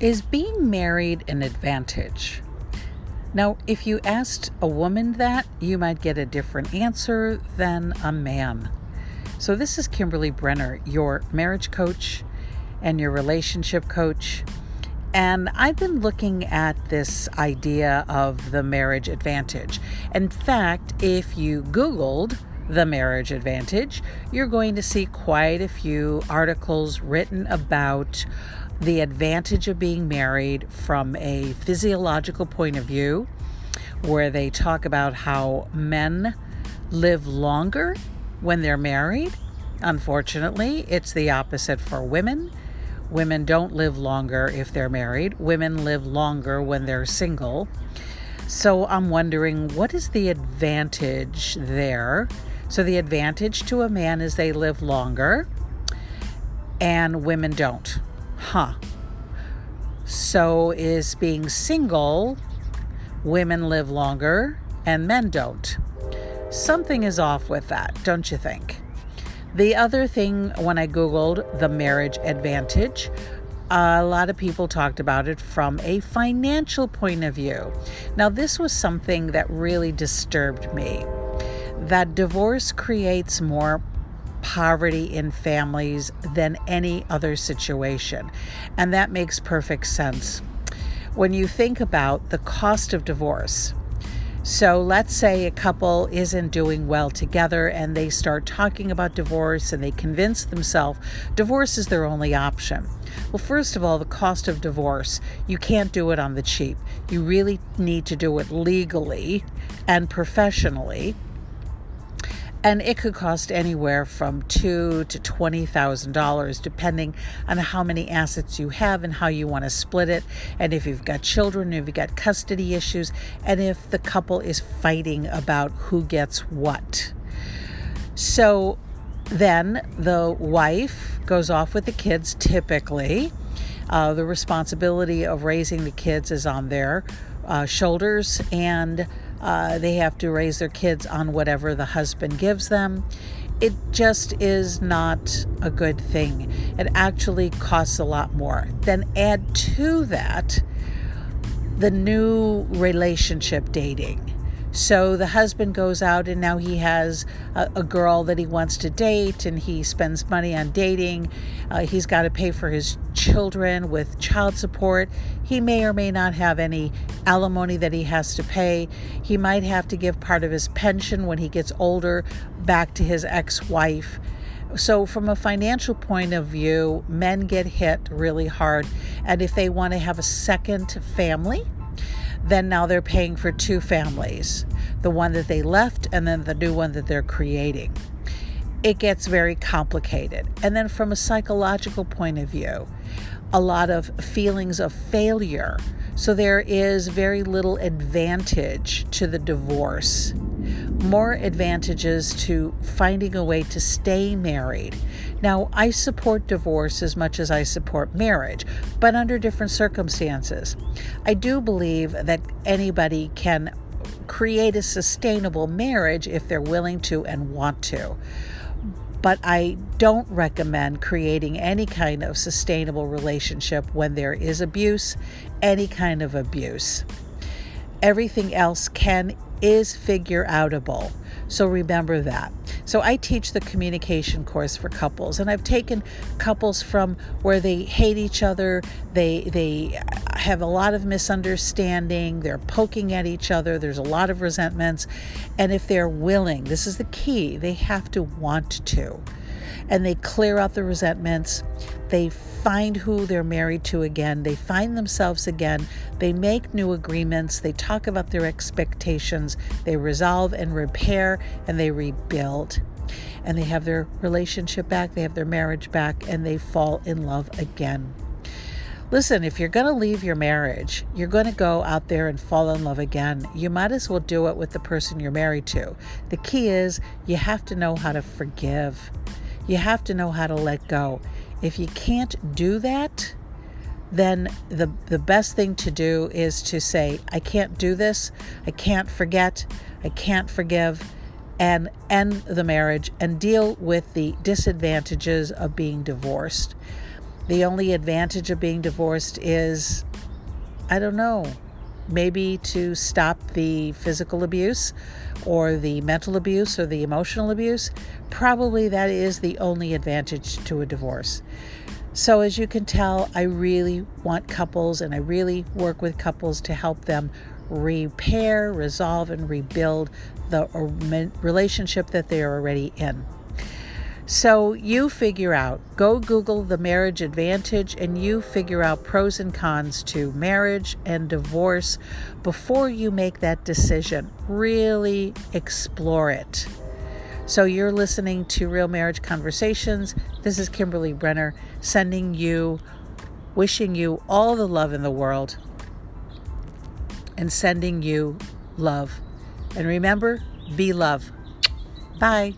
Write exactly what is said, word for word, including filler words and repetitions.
Is being married an advantage? Now, if you asked a woman that, you might get a different answer than a man. So this is Kimberly Brenner, your marriage coach and your relationship coach. And I've been looking at this idea of the marriage advantage. In fact, if you Googled the marriage advantage, you're going to see quite a few articles written about the advantage of being married from a physiological point of view, where they talk about how men live longer when they're married. Unfortunately, it's the opposite for women. Women don't live longer if they're married. Women live longer when they're single. So I'm wondering, what is the advantage there? So the advantage to a man is they live longer and women don't. Huh. So is being single, women live longer and men don't. Something is off with that, don't you think? The other thing, when I Googled the marriage advantage, a lot of people talked about it from a financial point of view. Now, this was something that really disturbed me, that divorce creates more poverty in families than any other situation. And that makes perfect sense when you think about the cost of divorce. So let's say a couple isn't doing well together and they start talking about divorce and they convince themselves divorce is their only option. Well, first of all, the cost of divorce, you can't do it on the cheap. You really need to do it legally and professionally. And it could cost anywhere from two thousand dollars to twenty thousand dollars, depending on how many assets you have and how you want to split it. And if you've got children, if you've got custody issues, and if the couple is fighting about who gets what. So then the wife goes off with the kids typically. Uh, the responsibility of raising the kids is on their uh, shoulders, and Uh, they have to raise their kids on whatever the husband gives them. It just is not a good thing. It actually costs a lot more. Then add to that the new relationship dating. So the husband goes out and now he has a, a girl that he wants to date, and he spends money on dating. Uh, he's got to pay for his children with child support. He may or may not have any alimony that he has to pay. He might have to give part of his pension when he gets older back to his ex-wife. So from a financial point of view, men get hit really hard. And if they want to have a second family, then now they're paying for two families, the one that they left and then the new one that they're creating. It gets very complicated. And then from a psychological point of view, a lot of feelings of failure. So there is very little advantage to the divorce. More advantages to finding a way to stay married. Now, I support divorce as much as I support marriage, but under different circumstances. I do believe that anybody can create a sustainable marriage if they're willing to and want to. But I don't recommend creating any kind of sustainable relationship when there is abuse, any kind of abuse. Everything else can is figure outable. So remember that. So I teach the communication course for couples, and I've taken couples from where they hate each other, they they have a lot of misunderstanding, they're poking at each other, there's a lot of resentments, and if they're willing, this is the key, they have to want to. And they clear out the resentments, they find who they're married to again, they find themselves again, they make new agreements, they talk about their expectations, they resolve and repair, and they rebuild. And they have their relationship back, they have their marriage back, and they fall in love again. Listen, if you're going to leave your marriage, you're going to go out there and fall in love again. You might as well do it with the person you're married to. The key is you have to know how to forgive. You have to know how to let go. If you can't do that, then the the best thing to do is to say, I can't do this, I can't forget, I can't forgive, and end the marriage and deal with the disadvantages of being divorced. The only advantage of being divorced is, I don't know, maybe to stop the physical abuse or the mental abuse or the emotional abuse. Probably that is the only advantage to a divorce. So as you can tell, I really want couples, and I really work with couples to help them repair, resolve, and rebuild the relationship that they are already in. So you figure out, go Google the marriage advantage, and you figure out pros and cons to marriage and divorce before you make that decision. Really explore it. So you're listening to Real Marriage Conversations. This is Kimberly Brenner sending you, wishing you all the love in the world, and sending you love. And remember, be love. Bye.